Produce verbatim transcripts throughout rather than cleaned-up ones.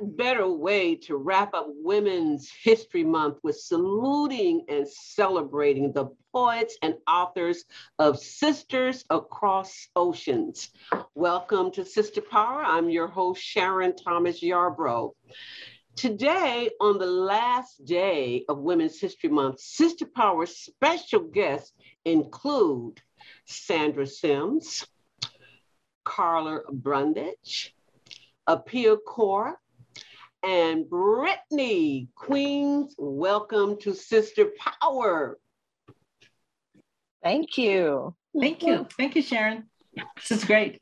what better way to wrap up Women's History Month with saluting and celebrating the poets and authors of Sisters Across Oceans. Welcome to Sister Power. I'm your host, Sharon Thomas Yarbrough. Today, on the last day of Women's History Month, Sister Power's special guests include Sandra Sims, Carla Brundage, Apiakor, and Brittany Queens. Welcome to Sister Power. Thank you. Thank you. Thank you, Sharon. This is great.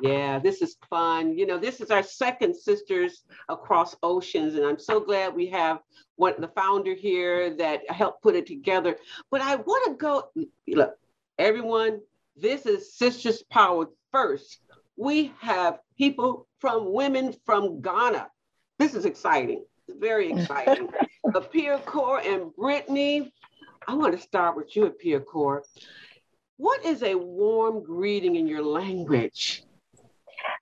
Yeah, this is fun. You know, this is our second Sisters Across Oceans, and I'm so glad we have one, the founder here that helped put it together. But I want to go, look, everyone, this is Sisters Power first. We have people from women from Ghana. This is exciting. It's very exciting. Apiakor and Brittany, I want to start with you, Apiakor. What is a warm greeting in your language?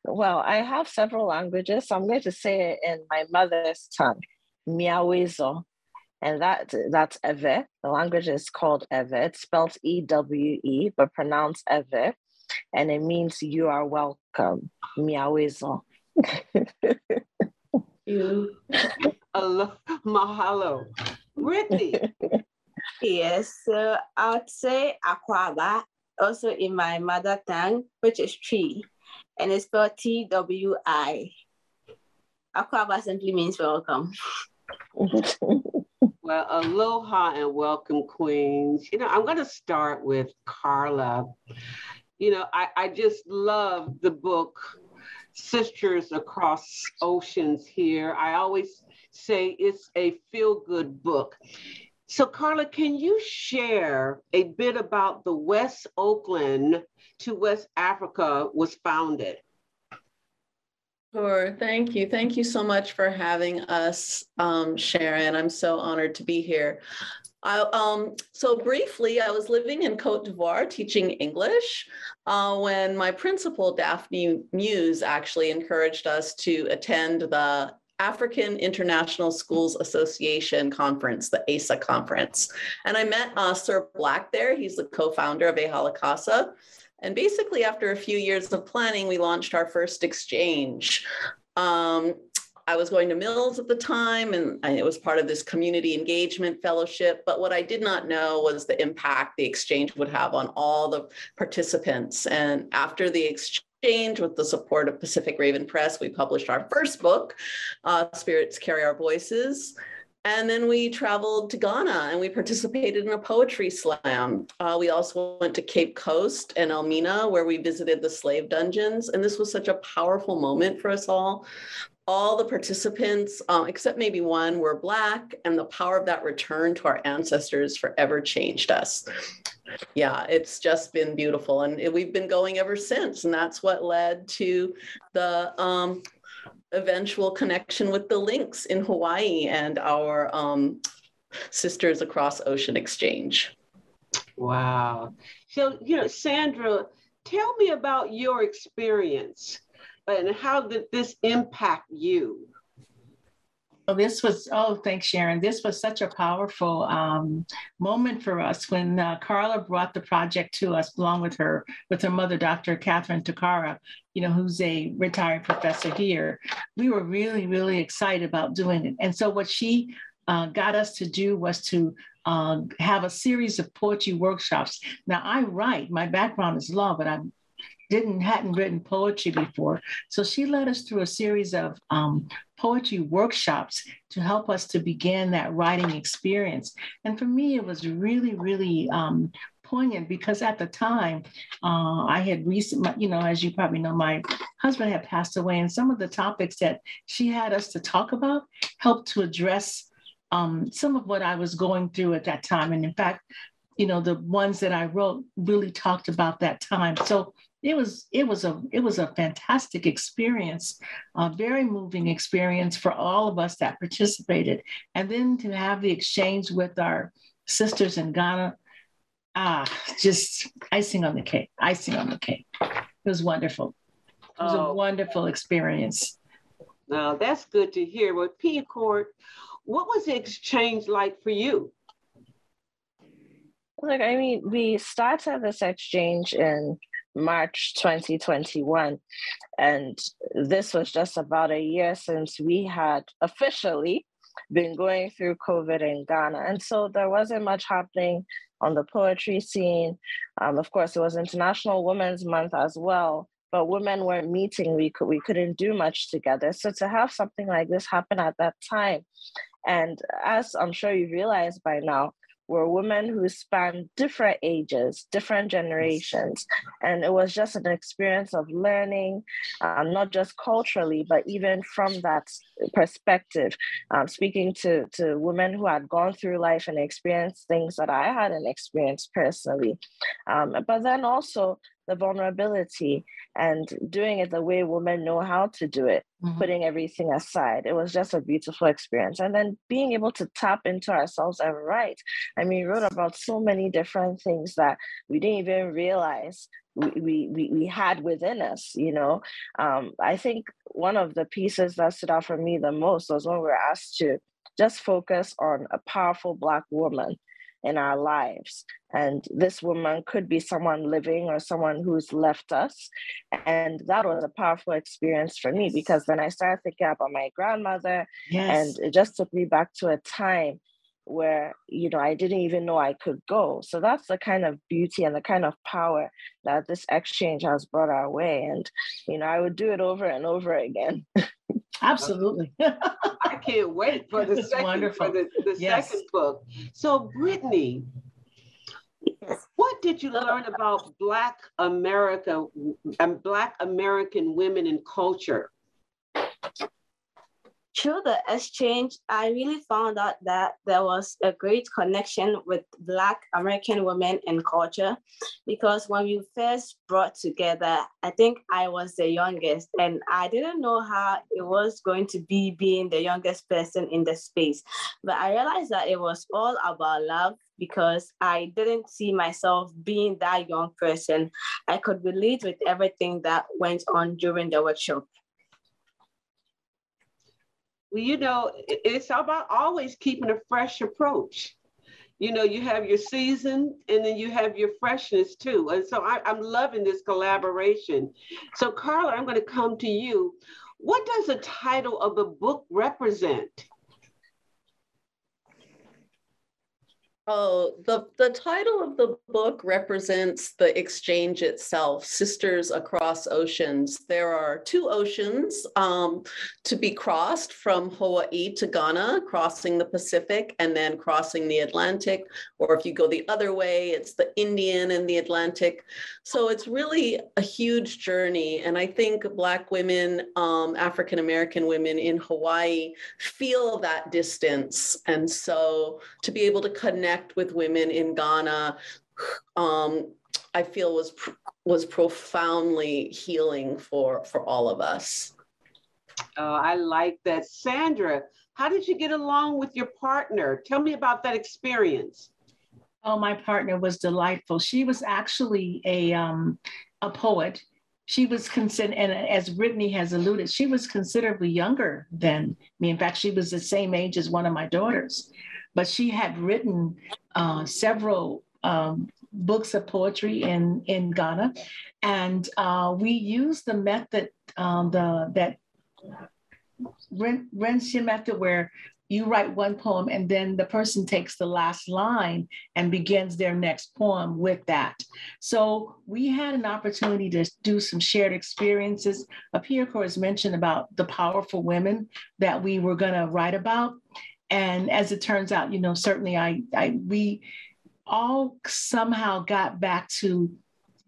Well, I have several languages, so I'm going to say it in my mother's tongue, Miawezo, and that that's Ewe. The language is called Ewe. It's spelled E W E, but pronounced Ewe, and it means you are welcome, Miawezo. You, alo, mahalo, Brittany. Yes, so I would say Akwaba, also in my mother tongue, which is tree. And it's spelled T W I. Akwaba simply means welcome. Well, aloha and welcome, Queens. You know, I'm going to start with Carla. You know, I, I just love the book, Sisters Across Oceans here. I always say it's a feel-good book. So, Carla, can you share a bit about the West Oakland to West Africa was founded? Sure. Thank you. Thank you so much for having us, um, Sharon. I'm so honored to be here. I, um, so briefly, I was living in Cote d'Ivoire teaching English uh, when my principal, Daphne Muse, actually encouraged us to attend the African International Schools Association Conference, the A I S A Conference. And I met uh, Sir Black there. He's the co-founder of Ehalakasa. And basically, after a few years of planning, we launched our first exchange. Um, I was going to Mills at the time, and it was part of this community engagement fellowship. But what I did not know was the impact the exchange would have on all the participants. And after the exchange, with the support of Pacific Raven Press, we published our first book, uh, Spirits Carry Our Voices. And then we traveled to Ghana and we participated in a poetry slam. Uh, we also went to Cape Coast and Elmina, where we visited the slave dungeons. And this was such a powerful moment for us all. All the participants, um, except maybe one, were Black, and the power of that return to our ancestors forever changed us. Yeah, it's just been beautiful, and it, we've been going ever since, and that's what led to the um, eventual connection with the Lynx in Hawaii and our um, Sisters Across Ocean Exchange. Wow. So, you know, Sandra, tell me about your experience. And how did this impact you? Well, this was, oh, thanks, Sharon. This was such a powerful um, moment for us when uh, Carla brought the project to us, along with her, with her mother, Doctor Catherine Takara, you know, who's a retired professor here. We were really, really excited about doing it. And so what she uh, got us to do was to uh, have a series of poetry workshops. Now, I write. My background is law, but I'm Didn't hadn't written poetry before, so she led us through a series of um, poetry workshops to help us to begin that writing experience. And for me, it was really, really um, poignant because at the time, uh, I had recent, you know, as you probably know, my husband had passed away, and some of the topics that she had us to talk about helped to address um, some of what I was going through at that time. And in fact, you know, the ones that I wrote really talked about that time. So. It was it was a it was a fantastic experience, a very moving experience for all of us that participated. And then to have the exchange with our sisters in Ghana, ah, just icing on the cake, icing on the cake. It was wonderful. It was oh. a wonderful experience. Now that's good to hear. Well, Apiakor, what was the exchange like for you? Look, I mean, we started this exchange in March twenty twenty-one, and this was just about a year since we had officially been going through COVID in Ghana. And so there wasn't much happening on the poetry scene. Um, of course, it was International Women's Month as well, but women weren't meeting. We, could, we couldn't do much together. So to have something like this happen at that time, and as I'm sure you've realized by now, were women who spanned different ages, different generations. And it was just an experience of learning, um, not just culturally, but even from that perspective, um, speaking to, to women who had gone through life and experienced things that I hadn't experienced personally. Um, but then also the vulnerability and doing it the way women know how to do it, mm-hmm. putting everything aside. It was just a beautiful experience. And then being able to tap into ourselves and write. I mean, wrote about so many different things that we didn't even realize we we, we had within us, you know. Um, I think one of the pieces that stood out for me the most was when we were asked to just focus on a powerful Black woman in our lives. And this woman could be someone living or someone who's left us. And that was a powerful experience for me, because then I started thinking about my grandmother. Yes. And it just took me back to a time where, you know, I didn't even know I could go. So that's the kind of beauty and the kind of power that this exchange has brought our way. And, you know, I would do it over and over again. Absolutely. I can't wait for the second, for the, the yes. second book. So Brittany, yes. what did you learn about Black America and Black American women and culture? Through the exchange, I really found out that there was a great connection with Black American women and culture, because when we first brought together, I think I was the youngest, and I didn't know how it was going to be being the youngest person in the space. But I realized that it was all about love, because I didn't see myself being that young person. I could relate with everything that went on during the workshop. Well, you know, it's about always keeping a fresh approach. You know, you have your season and then you have your freshness too. And so I, I'm loving this collaboration. So Carla, I'm going to come to you. What does the title of the book represent? Oh, the, the title of the book represents the exchange itself, Sisters Across Oceans. There are two oceans um, to be crossed, from Hawaii to Ghana, crossing the Pacific, and then crossing the Atlantic. Or if you go the other way, it's the Indian and the Atlantic. So it's really a huge journey. And I think Black women, um, African-American women in Hawaii feel that distance. And so to be able to connect with women in Ghana, um, I feel was pr was profoundly healing for, for all of us. Oh, I like that. Sandra, how did you get along with your partner? Tell me about that experience. Oh, my partner was delightful. She was actually a, um, a poet. She was considered, and as Brittany has alluded, she was considerably younger than me. In fact, she was the same age as one of my daughters. But she had written uh, several um, books of poetry in, in Ghana. And uh, we used the method, um, the, that Renshian method, where you write one poem and then the person takes the last line and begins their next poem with that. So we had an opportunity to do some shared experiences. Apiakor has mentioned about the powerful women that we were going to write about. And as it turns out, you know, certainly I, I, we all somehow got back to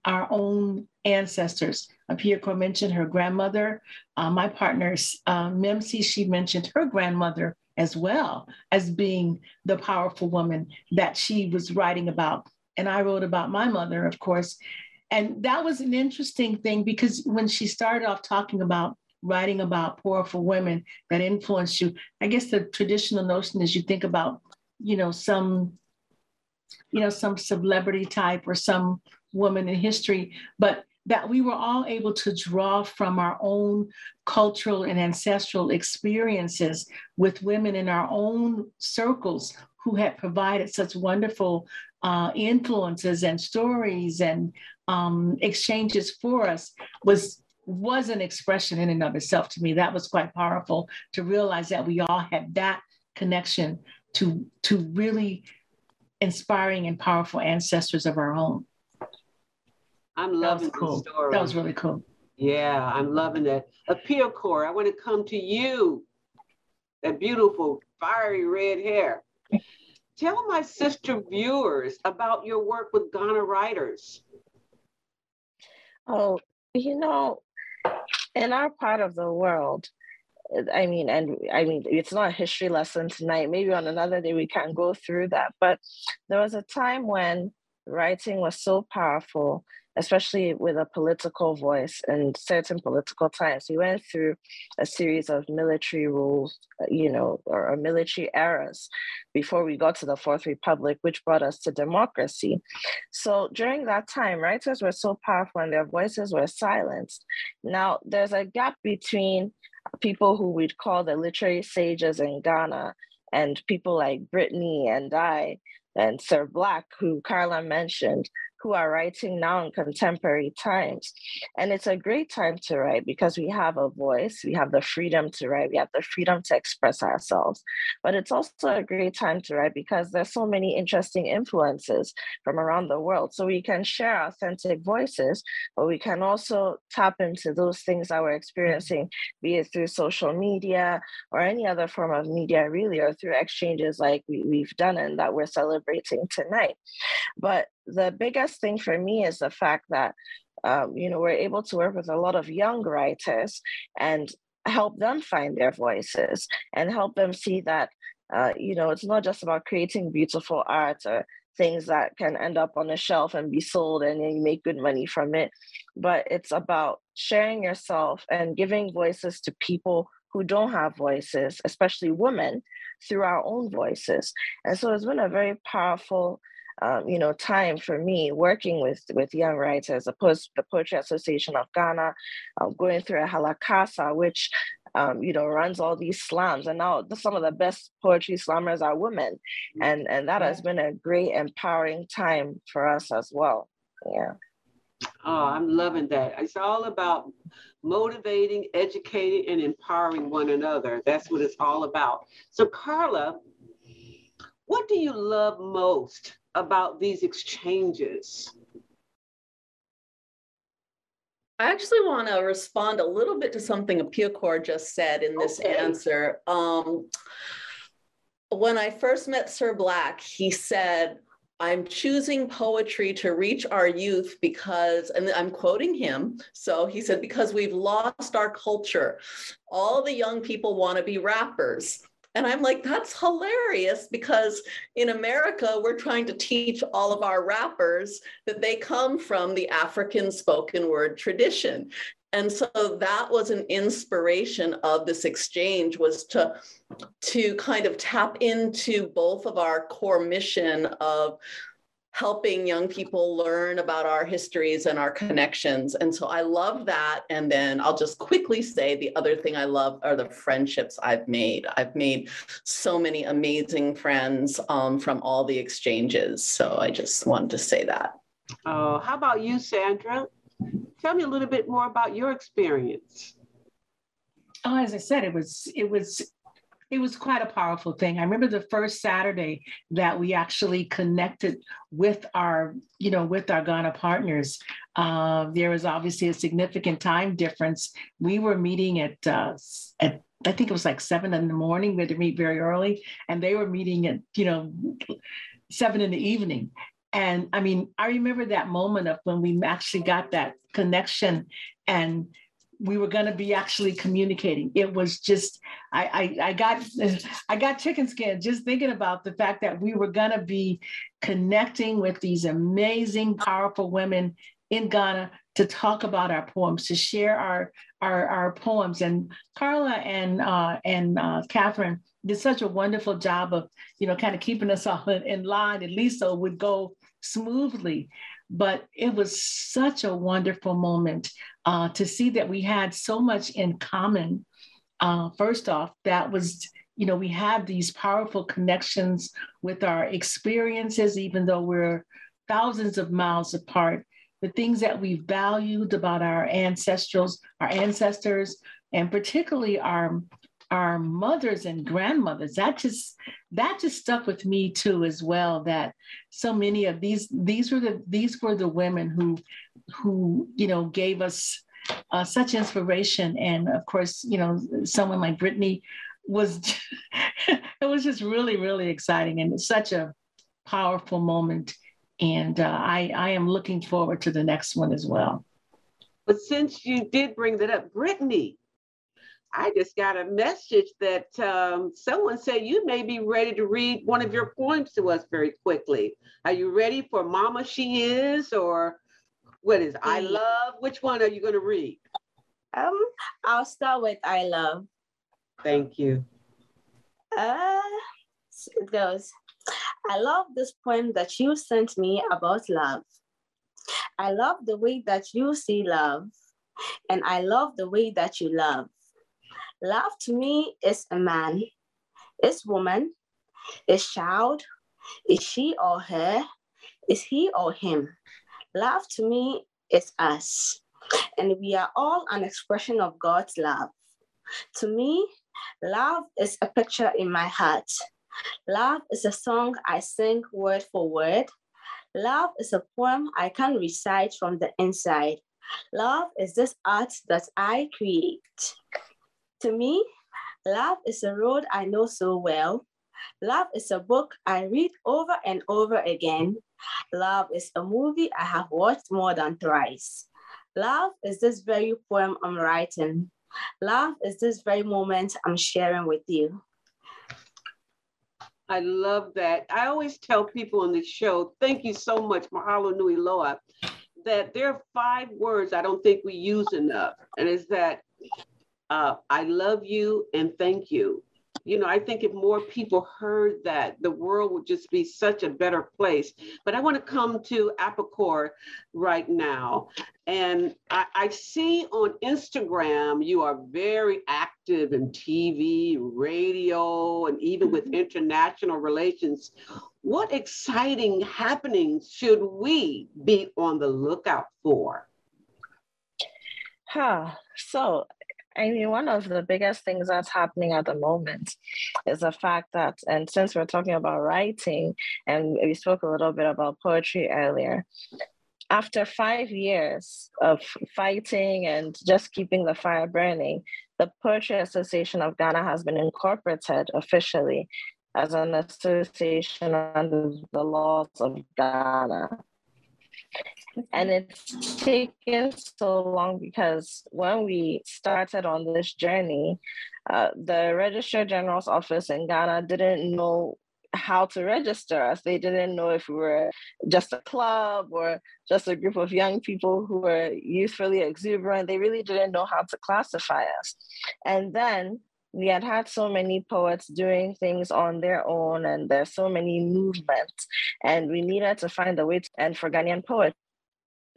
our own ancestors. Apiakor mentioned her grandmother. Uh, my partner, uh, Memsi, she mentioned her grandmother as well as being the powerful woman that she was writing about. And I wrote about my mother, of course. And that was an interesting thing, because when she started off talking about writing about powerful women that influenced you, I guess the traditional notion is you think about, you know, some, you know, some celebrity type or some woman in history. But that we were all able to draw from our own cultural and ancestral experiences with women in our own circles who had provided such wonderful uh, influences and stories and um, exchanges for us was, was an expression in and of itself to me. That was quite powerful to realize that we all had that connection to, to really inspiring and powerful ancestors of our own. I'm loving that was cool. story. That was really cool. Yeah, I'm loving that. Apiakor, I want to come to you. That beautiful, fiery red hair. Tell my sister viewers about your work with Ghana Writers. Oh, you know, in our part of the world, I mean, and I mean, it's not a history lesson tonight. Maybe on another day we can go through that. But there was a time when writing was so powerful, especially with a political voice in certain political times. We went through a series of military rules, you know, or, or military eras before we got to the Fourth Republic, which brought us to democracy. So during that time, writers were so powerful and their voices were silenced. Now, there's a gap between people who we'd call the literary sages in Ghana and people like Brittany and I and Sir Black, who Carla mentioned, who are writing now in contemporary times. And it's a great time to write because we have a voice, we have the freedom to write, we have the freedom to express ourselves. But it's also a great time to write because there's so many interesting influences from around the world. So we can share authentic voices, but we can also tap into those things that we're experiencing, be it through social media or any other form of media really, or through exchanges like we, we've done and that we're celebrating tonight. But the biggest thing for me is the fact that, um, you know, we're able to work with a lot of young writers and help them find their voices and help them see that, uh, you know, it's not just about creating beautiful art or things that can end up on a shelf and be sold and you make good money from it, but it's about sharing yourself and giving voices to people who don't have voices, especially women, through our own voices. And so it's been a very powerful Um, you know, time for me working with, with young writers, the, post, the Poetry Association of Ghana, uh, going through Ehalakasa, which, um, you know, runs all these slams. And now some of the best poetry slammers are women. And, and that has been a great empowering time for us as well. Yeah. Oh, I'm loving that. It's all about motivating, educating, and empowering one another. That's what it's all about. So Carla, what do you love most about these exchanges? I actually want to respond a little bit to something Apiakor just said in this okay. answer. Um, when I first met Sir Black, he said, I'm choosing poetry to reach our youth because, and I'm quoting him, so he said, because we've lost our culture. All the young people want to be rappers. And I'm like, that's hilarious because in America, we're trying to teach all of our rappers that they come from the African spoken word tradition. And so that was an inspiration of this exchange, was to, to kind of tap into both of our core mission of helping young people learn about our histories and our connections. And so I love that. And then I'll just quickly say the other thing I love are the friendships I've made. I've made so many amazing friends um, from all the exchanges. So I just wanted to say that. Oh, how about you, Sandra? Tell me a little bit more about your experience. Oh, as I said, it was, it was, It was quite a powerful thing. I remember the first Saturday that we actually connected with our, you know, with our Ghana partners. Uh, there was obviously a significant time difference. We were meeting at, uh, at I think it was like seven in the morning. We had to meet very early, and they were meeting at, you know, seven in the evening. And I mean, I remember that moment of when we actually got that connection and we were going to be actually communicating. It was just, I, I, I got, I got chicken skin just thinking about the fact that we were going to be connecting with these amazing, powerful women in Ghana to talk about our poems, to share our, our, our poems. And Carla and, uh, and uh, Catherine did such a wonderful job of, you know, kind of keeping us all in line, at least so it would go smoothly. but it was such a wonderful moment uh, to see that we had so much in common. Uh, first off, that was, you know, we have these powerful connections with our experiences, even though we're thousands of miles apart. The things that we valued about our ancestrals, our ancestors, and particularly our our mothers and grandmothers. That just that just stuck with me too, as well. That so many of these these were the these were the women who who you know gave us uh, such inspiration. And of course, you know, someone like Brittany was it was just really really exciting and such a powerful moment. And uh, I, I am looking forward to the next one as well. But since you did bring that up, Brittany, I just got a message that um, someone said you may be ready to read one of your poems to us very quickly. Are you ready for Mama She Is, or what is I Love? Which one are you going to read? Um, I'll start with I Love. Thank you. Uh, it goes. I love this poem that you sent me about love. I love the way that you see love, and I love the way that you love. Love to me is a man, is woman, is child, is she or her, is he or him. Love to me is us, and we are all an expression of God's love. To me, love is a picture in my heart. Love is a song I sing word for word. Love is a poem I can recite from the inside. Love is this art that I create. To me, love is a road I know so well. Love is a book I read over and over again. Love is a movie I have watched more than thrice. Love is this very poem I'm writing. Love is this very moment I'm sharing with you. I love that. I always tell people on the show, thank you so much, Mahalo Nui Loa, that there are five words I don't think we use enough. And it's that uh, I love you and thank you. You know, I think if more people heard that, the world would just be such a better place. But I want to come to Apiakor right now. And I, I see on Instagram, you are very active in T V, radio, and even with international relations. What exciting happenings should we be on the lookout for? Huh. So, I mean, one of the biggest things that's happening at the moment is the fact that, and since we're talking about writing, and we spoke a little bit about poetry earlier, after five years of fighting and just keeping the fire burning, the Poetry Association of Ghana has been incorporated officially as an association under the laws of Ghana. And it's taken so long because when we started on this journey, uh, the Registrar General's office in Ghana didn't know how to register us. They didn't know if we were just a club or just a group of young people who were youthfully exuberant. They really didn't know how to classify us. And then we had had so many poets doing things on their own, and there's so many movements, and we needed to find a way to end for Ghanaian poets.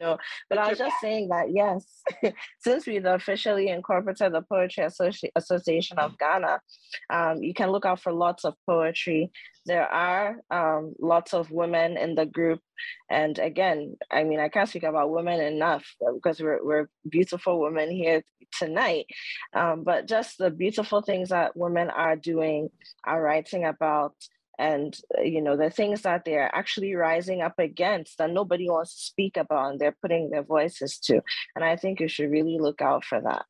No, but I was just saying that, yes, since we've officially incorporated the Poetry Associ- Association of Ghana, um, you can look out for lots of poetry. There are um, lots of women in the group. And again, I mean, I can't speak about women enough because we're, we're beautiful women here tonight. Um, but just the beautiful things that women are doing, are writing about, and, you know, the things that they're actually rising up against that nobody wants to speak about and they're putting their voices to. And I think you should really look out for that.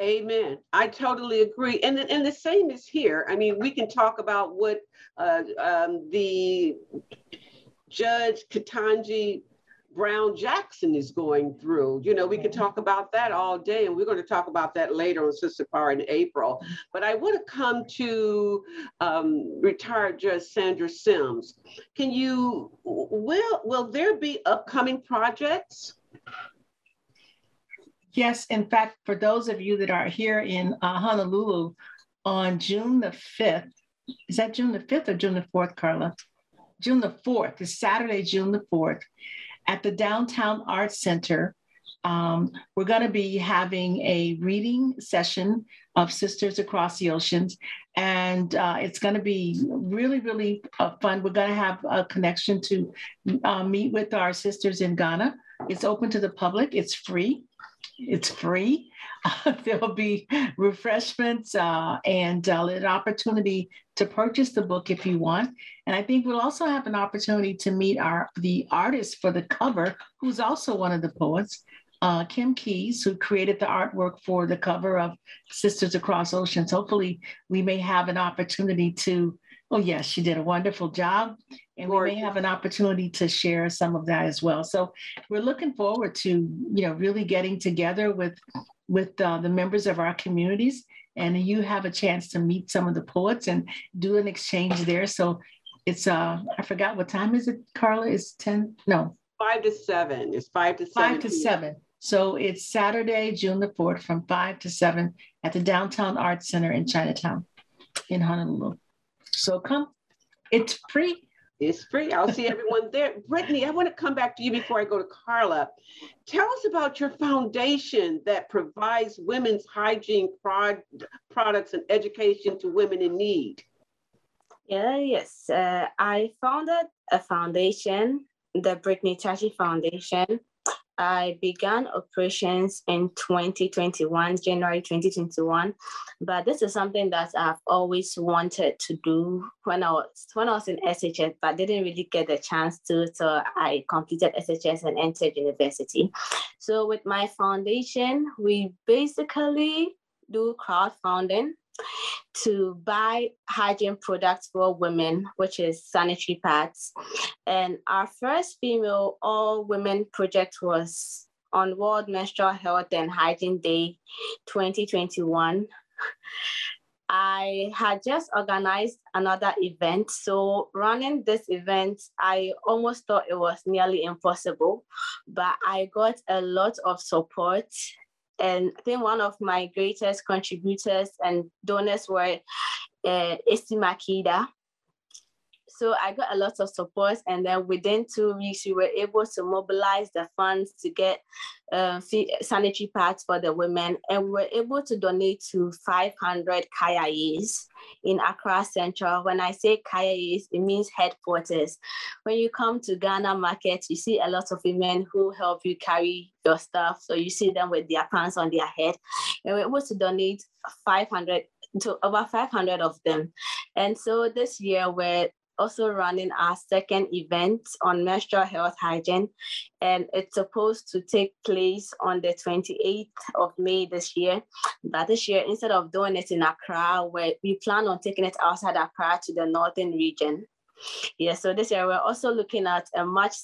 Amen. I totally agree. And, and the same is here. I mean, we can talk about what uh, um, the Judge Ketanji Brown Jackson is going through. You know, we could talk about that all day, and we're going to talk about that later on Sister Power in April. But I want to come to um, retired Judge Sandra Sims. Can you, will, will there be upcoming projects? Yes, in fact, for those of you that are here in uh, Honolulu on June the fifth, is that June the fifth or June the fourth, Carla? June the fourth, it's Saturday, June the fourth, at the Downtown Arts Center. Um, we're going to be having a reading session of Sisters Across the Oceans, and uh, it's going to be really, really uh, fun. We're going to have a connection to uh, meet with our sisters in Ghana. It's open to the public. It's free. It's free. Uh, there will be refreshments uh, and uh, an opportunity to purchase the book if you want. And I think we'll also have an opportunity to meet our the artist for the cover, who's also one of the poets, uh, Kim Keyes, who created the artwork for the cover of Sisters Across Oceans. Hopefully, we may have an opportunity to, oh, yes, she did a wonderful job. And we may have an opportunity to share some of that as well. So we're looking forward to, you know, really getting together with, with uh, the members of our communities, and you have a chance to meet some of the poets and do an exchange there. So it's, uh, I forgot what time is it, Carla? It's ten, no. Five to seven, it's five to seven. Five to seven. So it's Saturday, June the fourth, from five to seven at the Downtown Arts Center in Chinatown, in Honolulu. So come, it's free. It's free. I'll see everyone there. Brittany, I want to come back to you before I go to Carla. Tell us about your foundation that provides women's hygiene prod products and education to women in need. Yeah, yes. Uh, I founded a foundation, the Brittany Chachi Foundation. I began operations in twenty twenty-one, January twenty twenty-one, but this is something that I've always wanted to do when I was, when I was in S H S, but didn't really get the chance to, so I completed S H S and entered university. So with my foundation, we basically do crowdfunding to buy hygiene products for women, which is sanitary pads. And our first female all-women project was on World Menstrual Health and Hygiene Day twenty twenty-one. I had just organized another event. So running this event, I almost thought it was nearly impossible, but I got a lot of support. And I think one of my greatest contributors and donors were uh, Esti Makeda. So I got a lot of support. And then within two weeks, we were able to mobilize the funds to get uh, sanitary pads for the women. And we were able to donate to five hundred kayayes in Accra Central. When I say kayayes, it means headquarters. When you come to Ghana market, you see a lot of women who help you carry your stuff. So you see them with their pants on their head. And we were able to donate five hundred to over five hundred of them. And so this year, we're also running our second event on menstrual health hygiene, and it's supposed to take place on the twenty-eighth of May this year. But this year, instead of doing it in Accra, where we plan on taking it outside Accra to the northern region. Yeah, so this year we're also looking at a much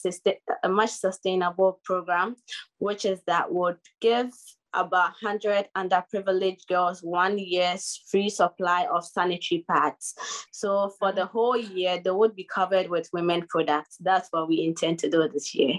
a much sustainable program, which is that would give about one hundred underprivileged girls one year's free supply of sanitary pads. So for the whole year, they would be covered with women products. That's what we intend to do this year.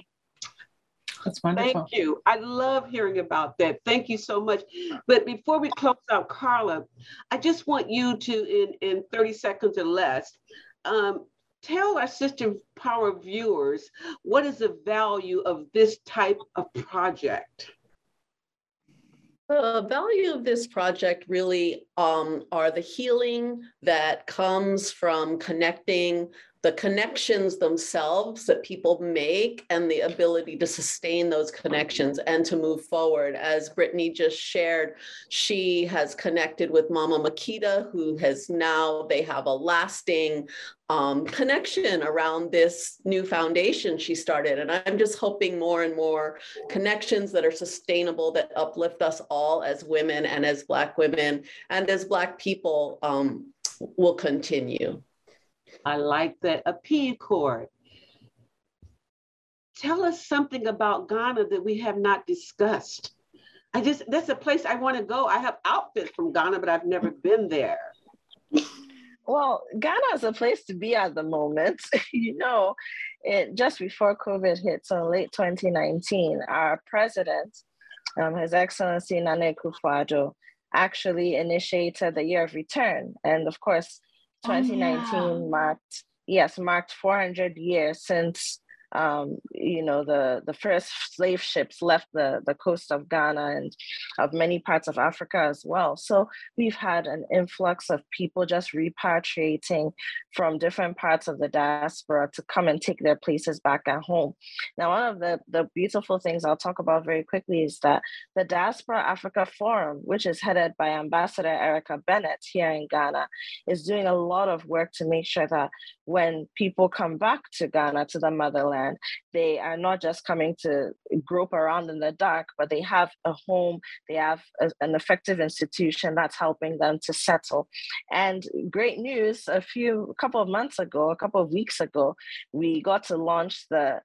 That's wonderful. Thank you. I love hearing about that. Thank you so much. But before we close out, Carla, I just want you to, in, in thirty seconds or less, um, tell our Sister Power viewers, what is the value of this type of project? The value of this project really um, are the healing that comes from connecting, the connections themselves that people make, and the ability to sustain those connections and to move forward. As Brittany just shared, she has connected with Mama Makeda, who has now, they have a lasting um, connection around this new foundation she started. And I'm just hoping more and more connections that are sustainable, that uplift us all as women and as Black women and as Black people um, will continue. I like that. Apiakor, tell us something about Ghana that we have not discussed. I just, that's a place I want to go. I have outfits from Ghana, but I've never been there. Well, Ghana is a place to be at the moment. You know, it, just before COVID hit, so late twenty nineteen, our president, um, His Excellency Nana Akufo-Addo, actually initiated the Year of Return. And of course, twenty nineteen oh, yeah. marked yes, marked four hundred years since um, you know, the, the first slave ships left the, the coast of Ghana and of many parts of Africa as well. So we've had an influx of people just repatriating from different parts of the diaspora to come and take their places back at home. Now, one of the, the beautiful things I'll talk about very quickly is that the Diaspora Africa Forum, which is headed by Ambassador Erica Bennett here in Ghana, is doing a lot of work to make sure that when people come back to Ghana, to the motherland, they are not just coming to grope around in the dark, but they have a home, they have a, an effective institution that's helping them to settle. And great news, a few, a couple of months ago, a couple of weeks ago, we got to launch the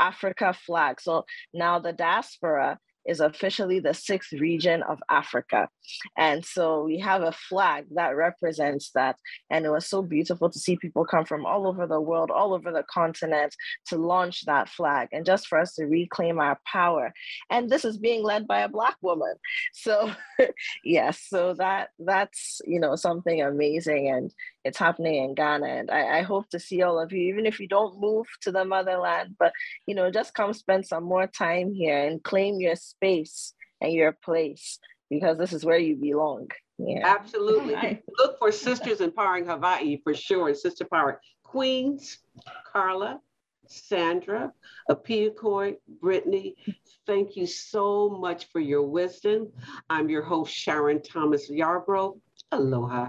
Africa flag. So now the diaspora is officially the sixth region of Africa. And so we have a flag that represents that. And it was so beautiful to see people come from all over the world, all over the continent to launch that flag and just for us to reclaim our power. And this is being led by a Black woman. So yes, so that that's, you know, something amazing, and it's happening in Ghana. And I, I hope to see all of you, even if you don't move to the motherland, but, you know, just come spend some more time here and claim your space and your place, because this is where you belong. Yeah, absolutely. Right. Look for Sisters Empowering Hawaii for sure, and Sister Power Queens, Carla, Sandra, Apiakor, Brittany, thank you so much for your wisdom. I'm your host, Sharon Thomas Yarbrough. Aloha.